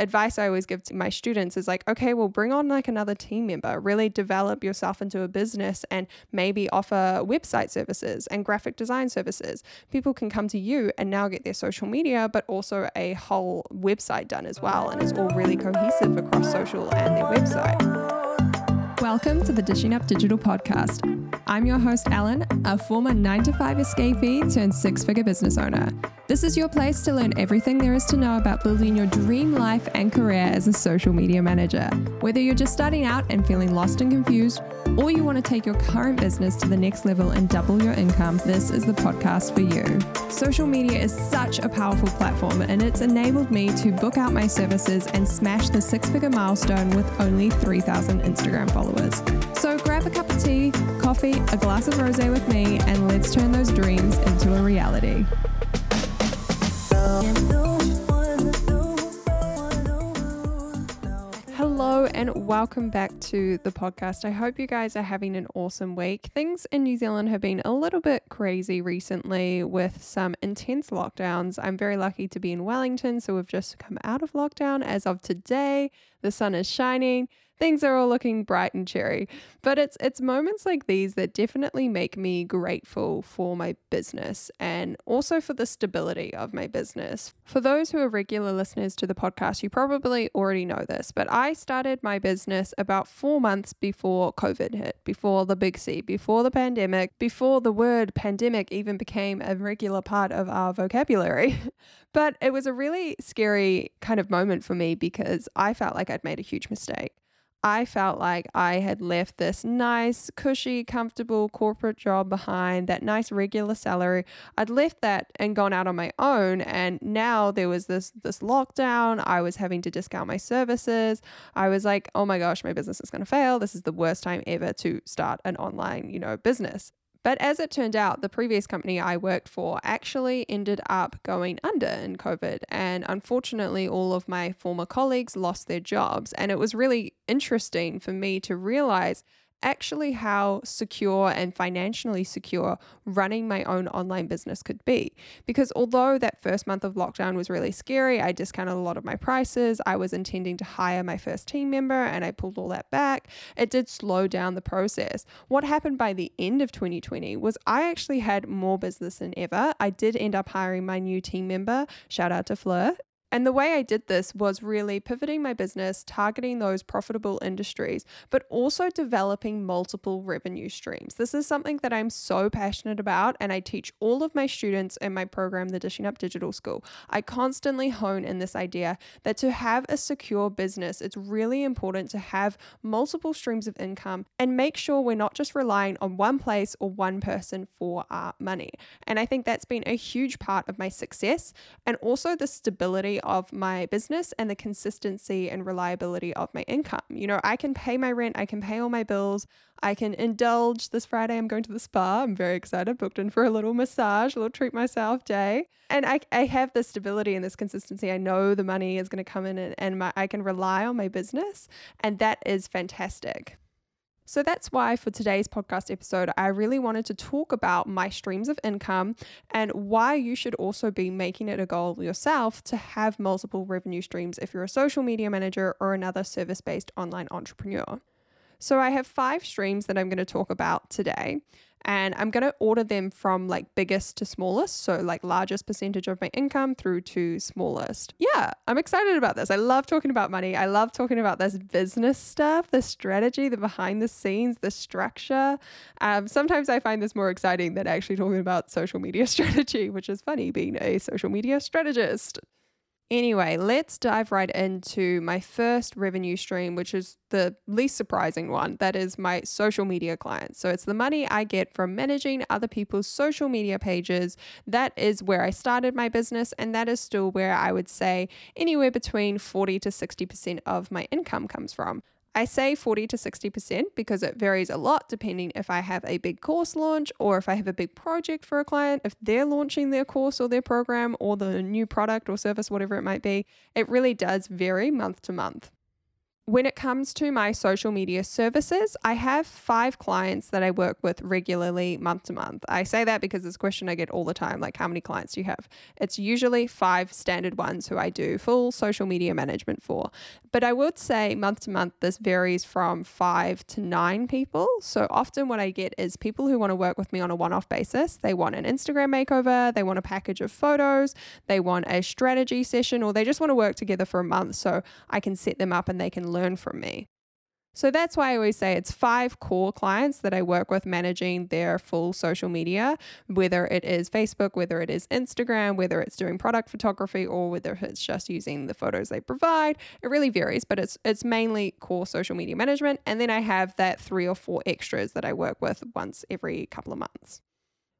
advice I always give to my students is like, okay, well, bring on like another team member, really develop yourself into a business and maybe offer website services and graphic design services. People can come to you and now get their social media, but also a whole website done as well. And it's all really cohesive across social and their website. Welcome to the Dishing Up Digital Podcast. I'm your host, Ellen, a former 9-to-5 escapee turned six-figure business owner. This is your place to learn everything there is to know about building your dream life and career as a social media manager. Whether you're just starting out and feeling lost and confused, or you want to take your current business to the next level and double your income, this is the podcast for you. Social media is such a powerful platform, and it's enabled me to book out my services and smash the six-figure milestone with only 3,000 Instagram followers. So grab a cup of tea, coffee, a glass of rosé with me, and let's turn those dreams into a reality. Hello and welcome back to the podcast. I hope you guys are having an awesome week. Things in New Zealand have been a little bit crazy recently with some intense lockdowns. I'm very lucky to be in Wellington, so we've just come out of lockdown as of today. The sun is shining. Things are all looking bright and cheery, but it's moments like these that definitely make me grateful for my business and also for the stability of my business. For those who are regular listeners to the podcast, you probably already know this, but I started my business about 4 months before COVID hit, before the big C, before the pandemic, before the word pandemic even became a regular part of our vocabulary. But it was a really scary kind of moment for me because I felt like I'd made a huge mistake. I felt like I had left this nice, cushy, comfortable corporate job behind, that nice regular salary. I'd left that and gone out on my own. And now there was this lockdown. I was having to discount my services. I was like, oh my gosh, my business is going to fail. This is the worst time ever to start an online, business. But as it turned out, the previous company I worked for actually ended up going under in COVID. And unfortunately, all of my former colleagues lost their jobs. And it was really interesting for me to realize actually how secure and financially secure running my own online business could be. Because although that first month of lockdown was really scary, I discounted a lot of my prices, I was intending to hire my first team member and I pulled all that back, it did slow down the process. What happened by the end of 2020 was I actually had more business than ever. I did end up hiring my new team member, shout out to Fleur. And the way I did this was really pivoting my business, targeting those profitable industries, but also developing multiple revenue streams. This is something that I'm so passionate about, and I teach all of my students in my program, the Dishing Up Digital School. I constantly hone in this idea that to have a secure business, it's really important to have multiple streams of income and make sure we're not just relying on one place or one person for our money. And I think that's been a huge part of my success and also the stability of my business and the consistency and reliability of my income. I can pay my rent, I can pay all my bills, I can indulge. This Friday, I'm going to the spa. I'm very excited, booked in for a little massage, a little treat myself day. And I have this stability and this consistency. I know the money is going to come in and I can rely on my business. And that is fantastic. So that's why for today's podcast episode, I really wanted to talk about my streams of income and why you should also be making it a goal yourself to have multiple revenue streams if you're a social media manager or another service-based online entrepreneur. So I have 5 streams that I'm going to talk about today. And I'm going to order them from like biggest to smallest. So like largest percentage of my income through to smallest. Yeah, I'm excited about this. I love talking about money. I love talking about this business stuff, the strategy, the behind the scenes, the structure. Sometimes I find this more exciting than actually talking about social media strategy, which is funny being a social media strategist. Anyway, let's dive right into my first revenue stream, which is the least surprising one. That is my social media clients. So it's the money I get from managing other people's social media pages. That is where I started my business. And that is still where I would say anywhere between 40 to 60% of my income comes from. I say 40 to 60% because it varies a lot depending if I have a big course launch or if I have a big project for a client, if they're launching their course or their program or the new product or service, whatever it might be. It really does vary month to month. When it comes to my social media services, I have 5 clients that I work with regularly month to month. I say that because it's a question I get all the time, like, how many clients do you have? It's usually 5 standard ones who I do full social media management for. But I would say month to month, this varies from 5 to 9 people. So often what I get is people who want to work with me on a one-off basis. They want an Instagram makeover, they want a package of photos, they want a strategy session, or they just want to work together for a month so I can set them up and they can learn from me. So that's why I always say it's 5 core clients that I work with managing their full social media, whether it is Facebook, whether it is Instagram, whether it's doing product photography, or whether it's just using the photos they provide. It really varies, but it's mainly core social media management. And then I have that 3 or 4 extras that I work with once every couple of months.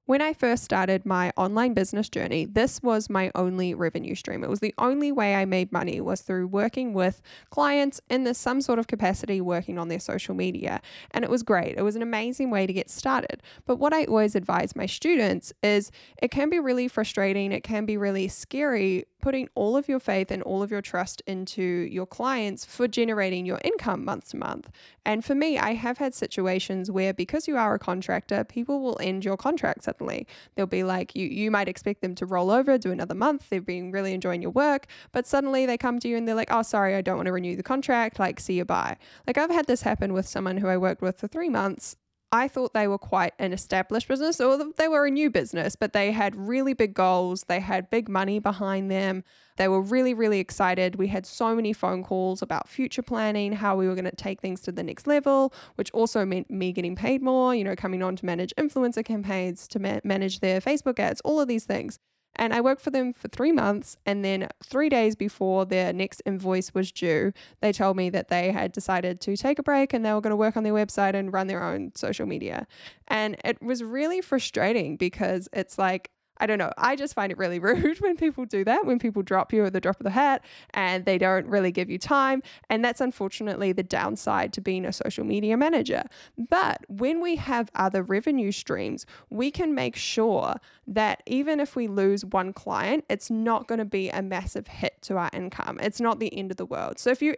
When I first started my online business journey, this was my only revenue stream. It was the only way I made money was through working with clients in this some sort of capacity working on their social media. And it was great. It was an amazing way to get started. But what I always advise my students is it can be really frustrating. It can be really scary putting all of your faith and all of your trust into your clients for generating your income month to month. And for me, I have had situations where because you are a contractor, people will end your contract suddenly. They'll be like, you might expect them to roll over, do another month. They've been really enjoying your work, but suddenly they come to you and they're like, oh, sorry, I don't want to renew the contract. Like, see you, bye. Like, I've had this happen with someone who I worked with for 3 months. I thought they were quite an established business, or they were a new business, but they had really big goals. They had big money behind them. They were really, really excited. We had so many phone calls about future planning, how we were going to take things to the next level, which also meant me getting paid more, you know, coming on to manage influencer campaigns, to manage their Facebook ads, all of these things. And I worked for them for 3 months, and then 3 days before their next invoice was due, they told me that they had decided to take a break and they were going to work on their website and run their own social media. And it was really frustrating because it's like, I don't know, I just find it really rude when people do that, when people drop you at the drop of the hat and they don't really give you time. And that's unfortunately the downside to being a social media manager. But when we have other revenue streams, we can make sure that even if we lose one client, it's not going to be a massive hit to our income. It's not the end of the world. So if you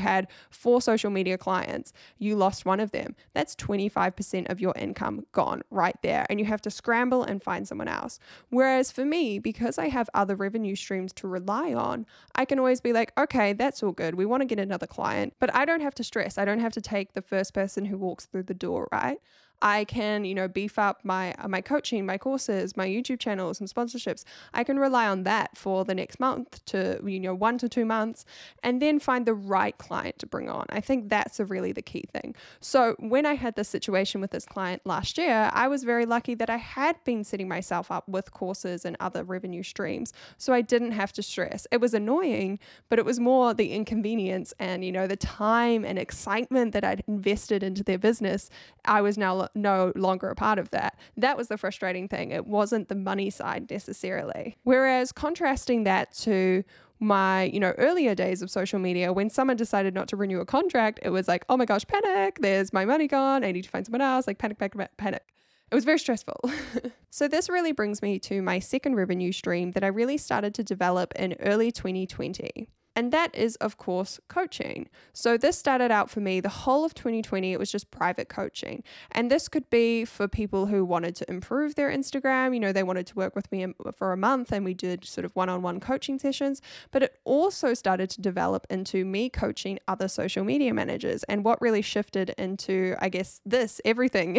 had 4 social media clients, you lost one of them, that's 25% of your income gone right there. And you have to scramble and find someone else. Whereas for me, because I have other revenue streams to rely on, I can always be like, okay, that's all good. We want to get another client, but I don't have to stress. I don't have to take the first person who walks through the door, right? I can, you know, beef up my coaching, my courses, my YouTube channels and sponsorships. I can rely on that for the next month to, 1 to 2 months, and then find the right client to bring on. I think that's really the key thing. So when I had this situation with this client last year, I was very lucky that I had been setting myself up with courses and other revenue streams. So I didn't have to stress. It was annoying, but it was more the inconvenience and, the time and excitement that I'd invested into their business. I was now no longer a part of that. That was the frustrating thing. It wasn't the money side necessarily. Whereas contrasting that to my, earlier days of social media, when someone decided not to renew a contract, it was like, oh my gosh, panic, there's my money gone. I need to find someone else. Like panic. It was very stressful. So this really brings me to my second revenue stream that I really started to develop in early 2020. And that is, of course, coaching. So this started out for me the whole of 2020. It was just private coaching. And this could be for people who wanted to improve their Instagram. They wanted to work with me for a month and we did sort of one-on-one coaching sessions. But it also started to develop into me coaching other social media managers. And what really shifted into, I guess, everything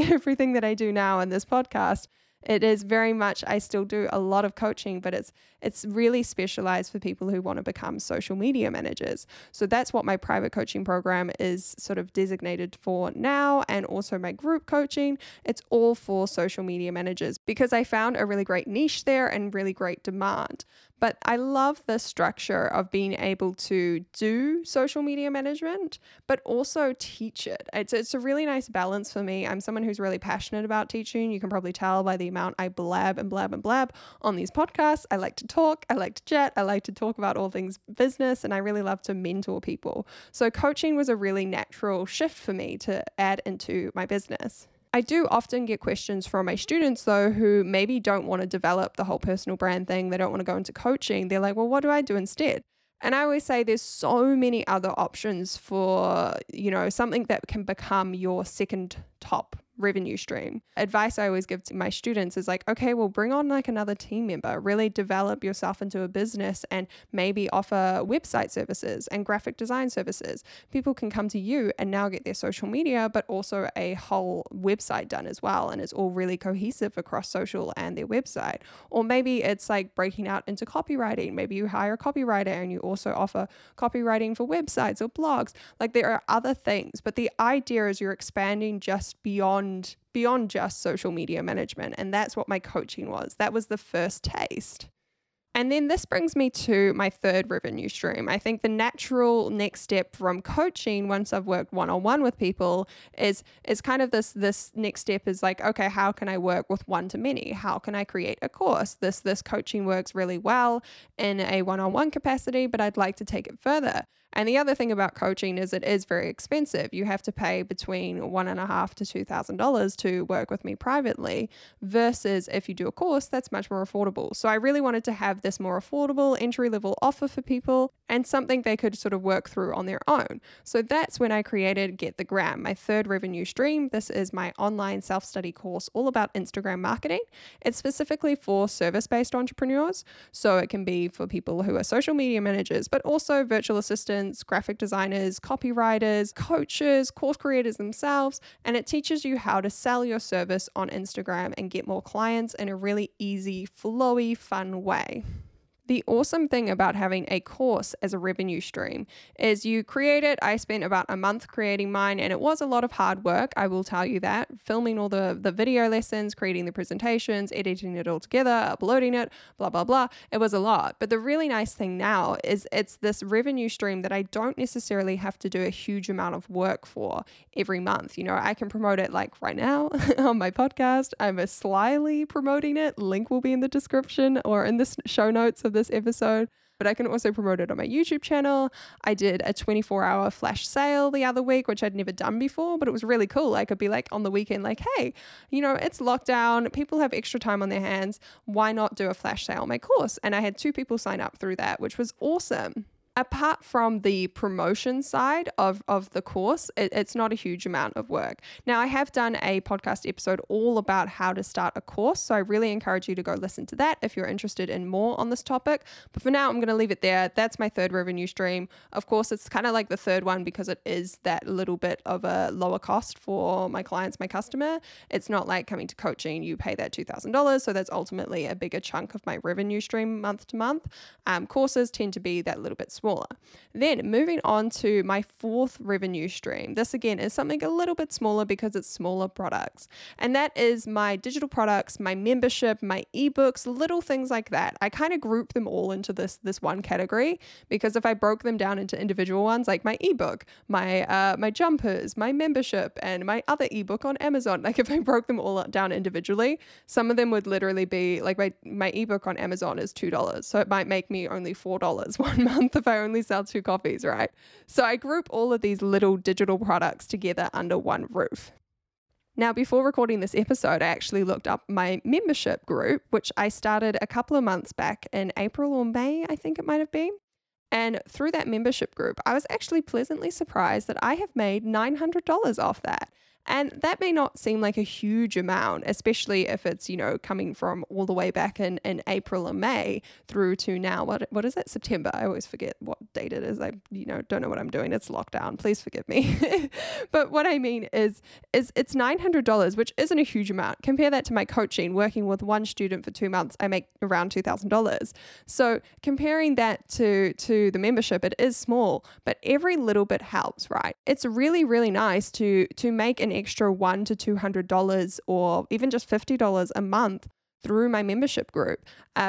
that I do now in this podcast. It is very much, I still do a lot of coaching, but it's really specialized for people who want to become social media managers. So that's what my private coaching program is sort of designated for now, and also my group coaching. It's all for social media managers because I found a really great niche there and really great demand. But I love the structure of being able to do social media management, but also teach it. It's a really nice balance for me. I'm someone who's really passionate about teaching. You can probably tell by the amount I blab and blab and blab on these podcasts. I like to talk. I like to chat. I like to talk about all things business, and I really love to mentor people. So coaching was a really natural shift for me to add into my business. I do often get questions from my students though, who maybe don't want to develop the whole personal brand thing. They don't want to go into coaching. They're like, well, what do I do instead? And I always say there's so many other options for, you know, something that can become your second top revenue stream. Advice I always give to my students is like, okay, well, bring on like another team member, really develop yourself into a business and maybe offer website services and graphic design services. People can come to you and now get their social media, but also a whole website done as well. And it's all really cohesive across social and their website. Or maybe it's like breaking out into copywriting. Maybe you hire a copywriter and you also offer copywriting for websites or blogs. Like there are other things, but the idea is you're expanding just beyond just social media management. And that's what my coaching was. That was the first taste. And then this brings me to my third revenue stream. I think the natural next step from coaching, once I've worked one-on-one with people, is kind of this next step is like, okay, how can I work with one-to-many? How can I create a course? This coaching works really well in a one-on-one capacity, but I'd like to take it further. And the other thing about coaching is it is very expensive. You have to pay between $1,500 to $2,000 to work with me privately, versus if you do a course, that's much more affordable. So I really wanted to have this more affordable entry-level offer for people and something they could sort of work through on their own. So that's when I created Get the Gram, my third revenue stream. This is my online self-study course all about Instagram marketing. It's specifically for service-based entrepreneurs. So it can be for people who are social media managers, but also virtual assistants, graphic designers, copywriters, coaches, course creators themselves. And it teaches you how to sell your service on Instagram and get more clients in a really easy, flowy, fun way. The awesome thing about having a course as a revenue stream is you create it. I spent about a month creating mine, and it was a lot of hard work. I will tell you that. Filming all the video lessons, creating the presentations, editing it all together, uploading it, blah, blah, blah. It was a lot. But the really nice thing now is it's this revenue stream that I don't necessarily have to do a huge amount of work for every month. You know, I can promote it like right now on my podcast. I'm slyly promoting it. Link will be in the description or in the show notes of this episode, but I can also promote it on my YouTube channel. I did a 24-hour flash sale the other week, which I'd never done before, but it was really cool. I could be like on the weekend, like, hey, you know, it's lockdown. People have extra time on their hands. Why not do a flash sale on my course? And I had 2 people sign up through that, which was awesome. Apart from the promotion side of the course, it's not a huge amount of work. Now, I have done a podcast episode all about how to start a course, so I really encourage you to go listen to that if you're interested in more on this topic. But for now, I'm going to leave it there. That's my third revenue stream. Of course, it's kind of like the third one because it is that little bit of a lower cost for my clients, my customer. It's not like coming to coaching, you pay that $2,000, so that's ultimately a bigger chunk of my revenue stream month to month. Courses tend to be that little bit smaller. Then moving on to my fourth revenue stream. This again is something a little bit smaller because it's smaller products. And that is my digital products, my membership, my ebooks, little things like that. I kind of group them all into this one category because if I broke them down into individual ones, like my ebook, my jumpers, my membership, and my other ebook on Amazon, like if I broke them all down individually, some of them would literally be like my ebook on Amazon is $2. So it might make me only $4 one month if I only sell 2 copies, right? So I group all of these little digital products together under one roof. Now, before recording this episode, I actually looked up my membership group, which I started a couple of months back in April or May, I think it might have been. And through that membership group, I was actually pleasantly surprised that I have made $900 off that. And that may not seem like a huge amount, especially if it's, you know, coming from all the way back in April or May through to now. What is it? September. I always forget what date it is. I, you know, don't know what I'm doing. It's lockdown. Please forgive me. But what I mean is it's $900, which isn't a huge amount. Compare that to my coaching, working with one student for 2 months, I make around $2,000. So comparing that to the membership, it is small, but every little bit helps, right? It's really, really nice to make an extra $100 to $200 or even just $50 a month through my membership group.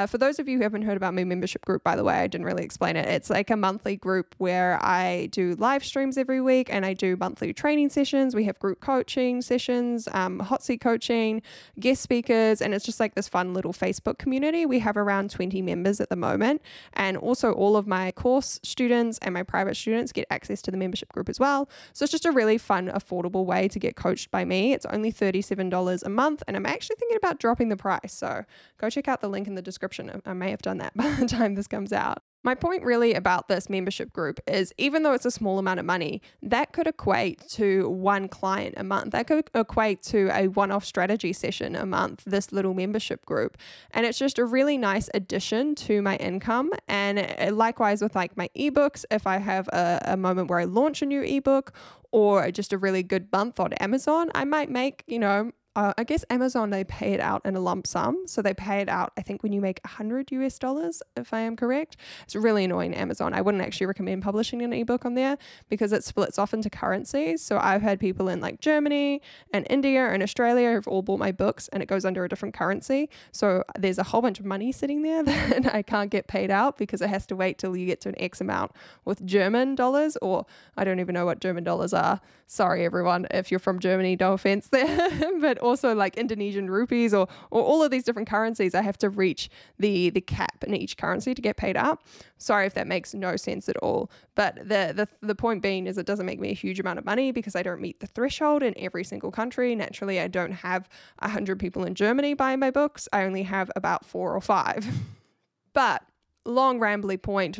For those of you who haven't heard about my membership group, by the way, I didn't really explain it. It's like a monthly group where I do live streams every week and I do monthly training sessions. We have group coaching sessions, hot seat coaching, guest speakers, and it's just like this fun little Facebook community. We have around 20 members at the moment. And also all of my course students and my private students get access to the membership group as well. So it's just a really fun, affordable way to get coached by me. It's only $37 a month. And I'm actually thinking about dropping the price. So go check out the link in the description. I may have done that by the time this comes out. My point really about this membership group is even though it's a small amount of money, that could equate to one client a month. That could equate to a one-off strategy session a month, this little membership group. And it's just a really nice addition to my income. And likewise with like my ebooks, if I have a moment where I launch a new ebook or just a really good month on Amazon, I might make, you know, I guess Amazon, they pay it out in a lump sum. So they pay it out, I think, when you make $100 US, if I am correct. It's really annoying, Amazon. I wouldn't actually recommend publishing an ebook on there because it splits off into currencies. So I've had people in like Germany and India and Australia who've all bought my books and it goes under a different currency. So there's a whole bunch of money sitting there that I can't get paid out because it has to wait till you get to an X amount with German dollars, or I don't even know what German dollars are. Sorry, everyone, if you're from Germany, no offense there. But also like Indonesian rupees or all of these different currencies, I have to reach the cap in each currency to get paid up. Sorry if that makes no sense at all. But the point being is it doesn't make me a huge amount of money because I don't meet the threshold in every single country. Naturally, I don't have 100 people in Germany buying my books. I only have about 4 or 5. But long rambly point,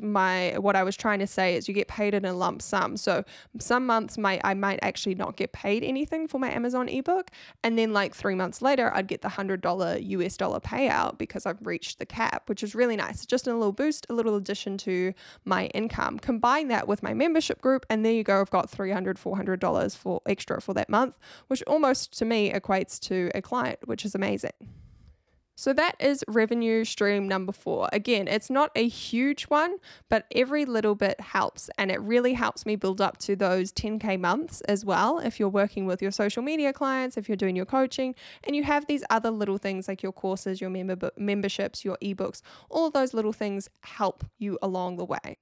what I was trying to say is you get paid in a lump sum. So some months I might actually not get paid anything for my Amazon ebook. And then like 3 months later, I'd get the $100 US payout because I've reached the cap, which is really nice. It's just a little boost, a little addition to my income. Combine that with my membership group and there you go. I've got $300, $400 for extra for that month, which almost to me equates to a client, which is amazing. So that is revenue stream number 4. Again, it's not a huge one, but every little bit helps. And it really helps me build up to those 10K months as well. If you're working with your social media clients, if you're doing your coaching, and you have these other little things like your courses, your memberships, your ebooks, all of those little things help you along the way.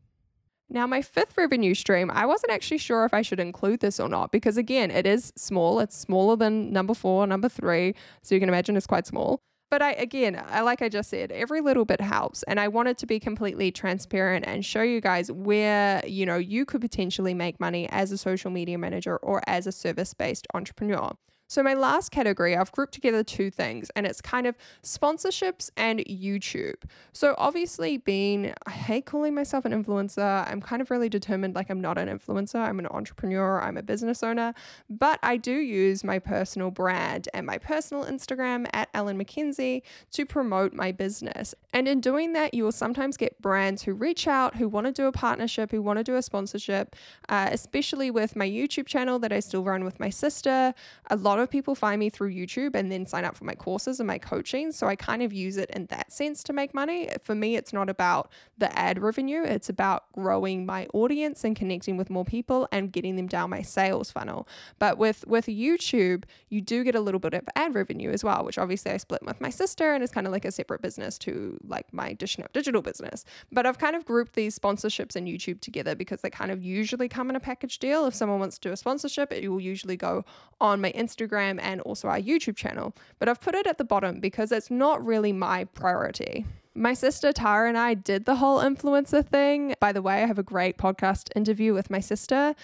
Now, my 5th revenue stream, I wasn't actually sure if I should include this or not, because again, it is small. It's smaller than number 4, number 3. So you can imagine it's quite small. But I, like I just said, every little bit helps. And I wanted to be completely transparent and show you guys where, you know, you could potentially make money as a social media manager or as a service-based entrepreneur. So my last category, I've grouped together 2 things, and it's kind of sponsorships and YouTube. So obviously I hate calling myself an influencer. I'm kind of really determined, like I'm not an influencer. I'm an entrepreneur. I'm a business owner, but I do use my personal brand and my personal Instagram at Ellen McKenzie to promote my business. And in doing that, you will sometimes get brands who reach out, who want to do a partnership, who want to do a sponsorship, especially with my YouTube channel that I still run with my sister. A lot of people find me through YouTube and then sign up for my courses and my coaching. So I kind of use it in that sense to make money. For me, it's not about the ad revenue. It's about growing my audience and connecting with more people and getting them down my sales funnel. But with YouTube, you do get a little bit of ad revenue as well, which obviously I split with my sister and it's kind of like a separate business to like my Dishing Up Digital business. But I've kind of grouped these sponsorships and YouTube together because they kind of usually come in a package deal. If someone wants to do a sponsorship, it will usually go on my Instagram and also our YouTube channel, but I've put it at the bottom because it's not really my priority. My sister Tara and I did the whole influencer thing. By the way, I have a great podcast interview with my sister.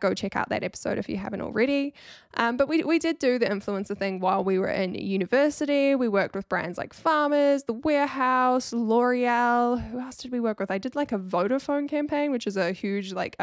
Go check out that episode if you haven't already. But we did do the influencer thing while we were in university. We worked with brands like Farmers, The Warehouse, L'Oreal. Who else did we work with? I did like a Vodafone campaign, which is a huge like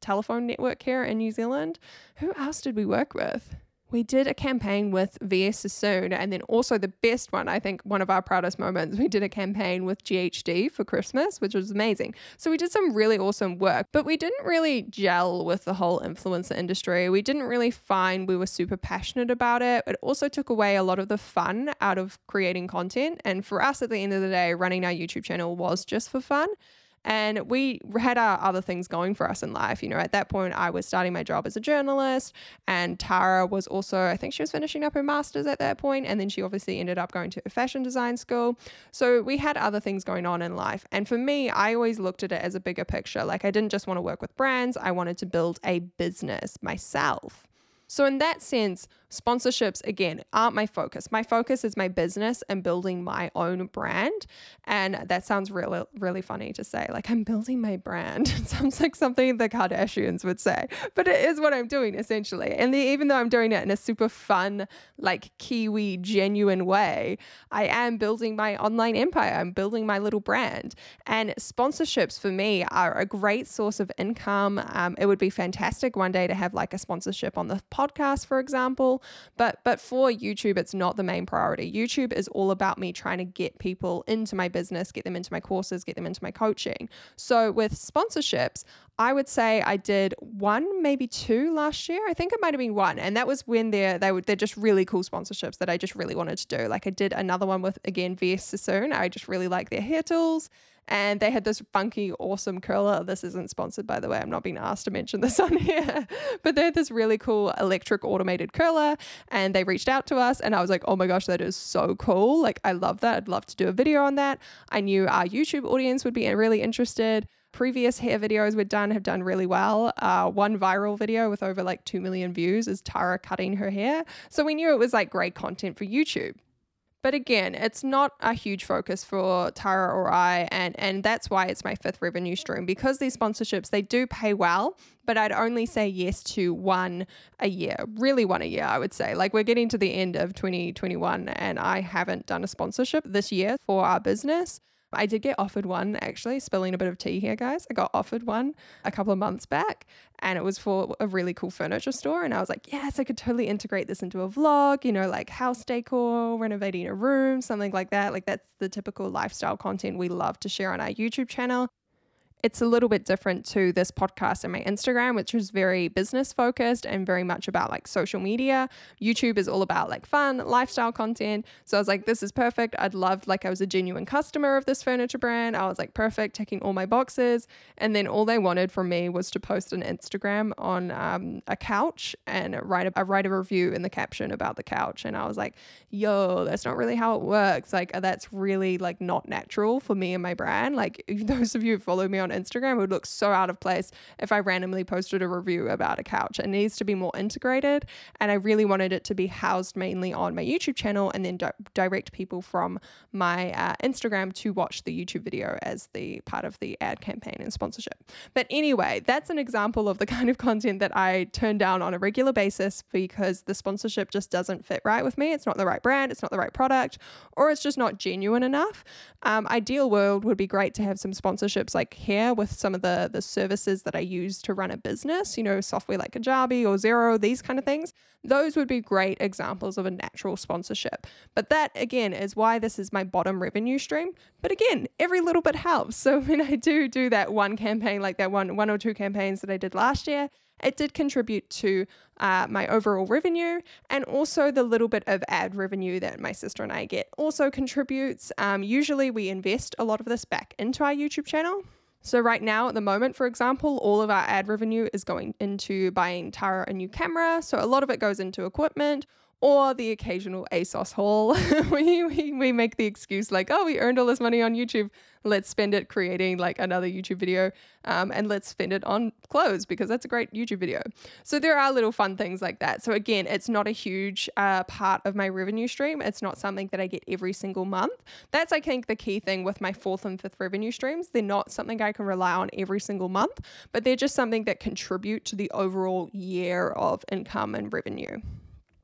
telephone network here in New Zealand. Who else did we work with? We did a campaign with VS Sassoon, and then also the best one, I think one of our proudest moments, we did a campaign with GHD for Christmas, which was amazing. So we did some really awesome work, but we didn't really gel with the whole influencer industry. We didn't really find we were super passionate about it. It also took away a lot of the fun out of creating content. And for us at the end of the day, running our YouTube channel was just for fun. And we had our other things going for us in life. You know, at that point, I was starting my job as a journalist, and Tara was also, I think she was finishing up her master's at that point. And then she obviously ended up going to a fashion design school. So we had other things going on in life. And for me, I always looked at it as a bigger picture. Like I didn't just want to work with brands. I wanted to build a business myself. So in that sense, Sponsorships, again, aren't my focus. My focus is my business and building my own brand. And that sounds really, really funny to say, like, I'm building my brand. It sounds like something the Kardashians would say, but it is what I'm doing essentially. And even though I'm doing it in a super fun, like Kiwi genuine way, I am building my online empire. I'm building my little brand. And sponsorships for me are a great source of income. It would be fantastic one day to have like a sponsorship on the podcast, for example. But for YouTube, it's not the main priority. YouTube is all about me trying to get people into my business, get them into my courses, get them into my coaching. So with sponsorships, I would say I did one, maybe two last year. I think it might've been one. And that was when they're just really cool sponsorships that I just really wanted to do. Like I did another one with, again, VS Sassoon. I just really like their hair tools. And they had this funky, awesome curler. This isn't sponsored, by the way. I'm not being asked to mention this on here. But they had this really cool electric automated curler and they reached out to us. And I was like, oh my gosh, that is so cool. Like, I love that. I'd love to do a video on that. I knew our YouTube audience would be really interested. Previous hair videos we've done have done really well. One viral video with over like 2 million views is Tara cutting her hair. So we knew it was like great content for YouTube. But again, it's not a huge focus for Tara or I, and that's why it's my fifth revenue stream, because these sponsorships, they do pay well, but I'd only say yes to one a year, I would say. Like, we're getting to the end of 2021 and I haven't done a sponsorship this year for our business. I did get offered one, actually, spilling a bit of tea here, guys. I got offered one a couple of months back and it was for a really cool furniture store. And I was like, yes, I could totally integrate this into a vlog, you know, like house decor, renovating a room, something like that. Like, that's the typical lifestyle content we love to share on our YouTube channel. It's a little bit different to this podcast and my Instagram, which is very business focused and very much about like social media. YouTube is all about like fun lifestyle content. So I was like, this is perfect. I'd love, like, I was a genuine customer of this furniture brand. I was like, perfect, ticking all my boxes. And then all they wanted from me was to post an Instagram on a couch and write a review in the caption about the couch. And I was like, yo, that's not really how it works. Like, that's really like not natural for me and my brand. Like, those of you who follow me on Instagram, would look so out of place if I randomly posted a review about a couch. It needs to be more integrated, and I really wanted it to be housed mainly on my YouTube channel and then direct people from my Instagram to watch the YouTube video as the part of the ad campaign and sponsorship. But anyway, that's an example of the kind of content that I turn down on a regular basis because the sponsorship just doesn't fit right with me. It's not the right brand, it's not the right product, or it's just not genuine enough. Ideal world would be great to have some sponsorships like hair with some of the services that I use to run a business, you know, software like Kajabi or Xero, these kind of things. Those would be great examples of a natural sponsorship. But that, again, is why this is my bottom revenue stream. But again, every little bit helps. So when I do that one campaign, like that one or two campaigns that I did last year, it did contribute to my overall revenue, and also the little bit of ad revenue that my sister and I get also contributes. Usually we invest a lot of this back into our YouTube channel. So right now at the moment, for example, all of our ad revenue is going into buying Tara a new camera. So a lot of it goes into equipment or the occasional ASOS haul. we make the excuse like, oh, we earned all this money on YouTube. Let's spend it creating like another YouTube video and let's spend it on clothes because that's a great YouTube video. So there are little fun things like that. So again, it's not a huge part of my revenue stream. It's not something that I get every single month. That's, I think, the key thing with my fourth and fifth revenue streams. They're not something I can rely on every single month, but they're just something that contribute to the overall year of income and revenue.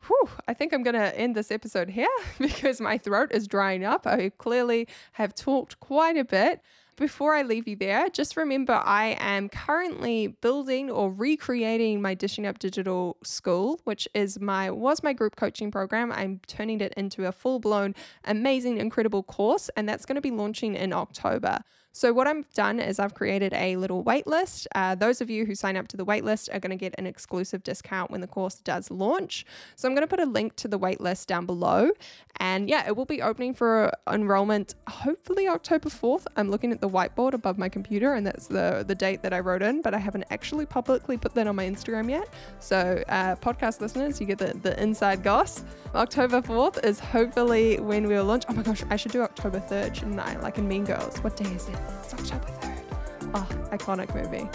Whew, I think I'm going to end this episode here because my throat is drying up. I clearly have talked quite a bit. Before I leave you there, just remember I am currently building or recreating my Dishing Up Digital School, which is my group coaching program. I'm turning it into a full-blown, amazing, incredible course, and that's going to be launching in October. So what I've done is I've created a little waitlist. Those of you who sign up to the waitlist are going to get an exclusive discount when the course does launch. So I'm going to put a link to the waitlist down below. And yeah, it will be opening for enrollment, hopefully October 4th. I'm looking at the whiteboard above my computer and that's the date that I wrote in, but I haven't actually publicly put that on my Instagram yet. So podcast listeners, you get the inside goss. October 4th is hopefully when we'll launch. Oh my gosh, I should do October 3rd, shouldn't I? Like in Mean Girls. What day is it? It's October 3rd. Oh, iconic movie.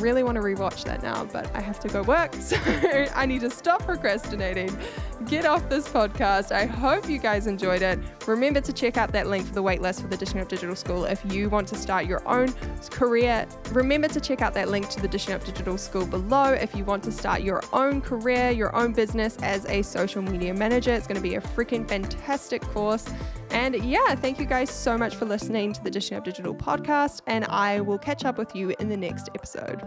Really want to rewatch that now, but I have to go work, so I need to stop procrastinating, get off this podcast. I hope you guys enjoyed it. Remember to check out that link for the waitlist for the Dishing Up Digital School if you want to start your own career. Remember to check out that link to the Dishing Up Digital School below if you want to start your own career, your own business as a social media manager. It's going to be a freaking fantastic course. And yeah, thank you guys so much for listening to the Dishing Up Digital podcast, and I will catch up with you in the next episode.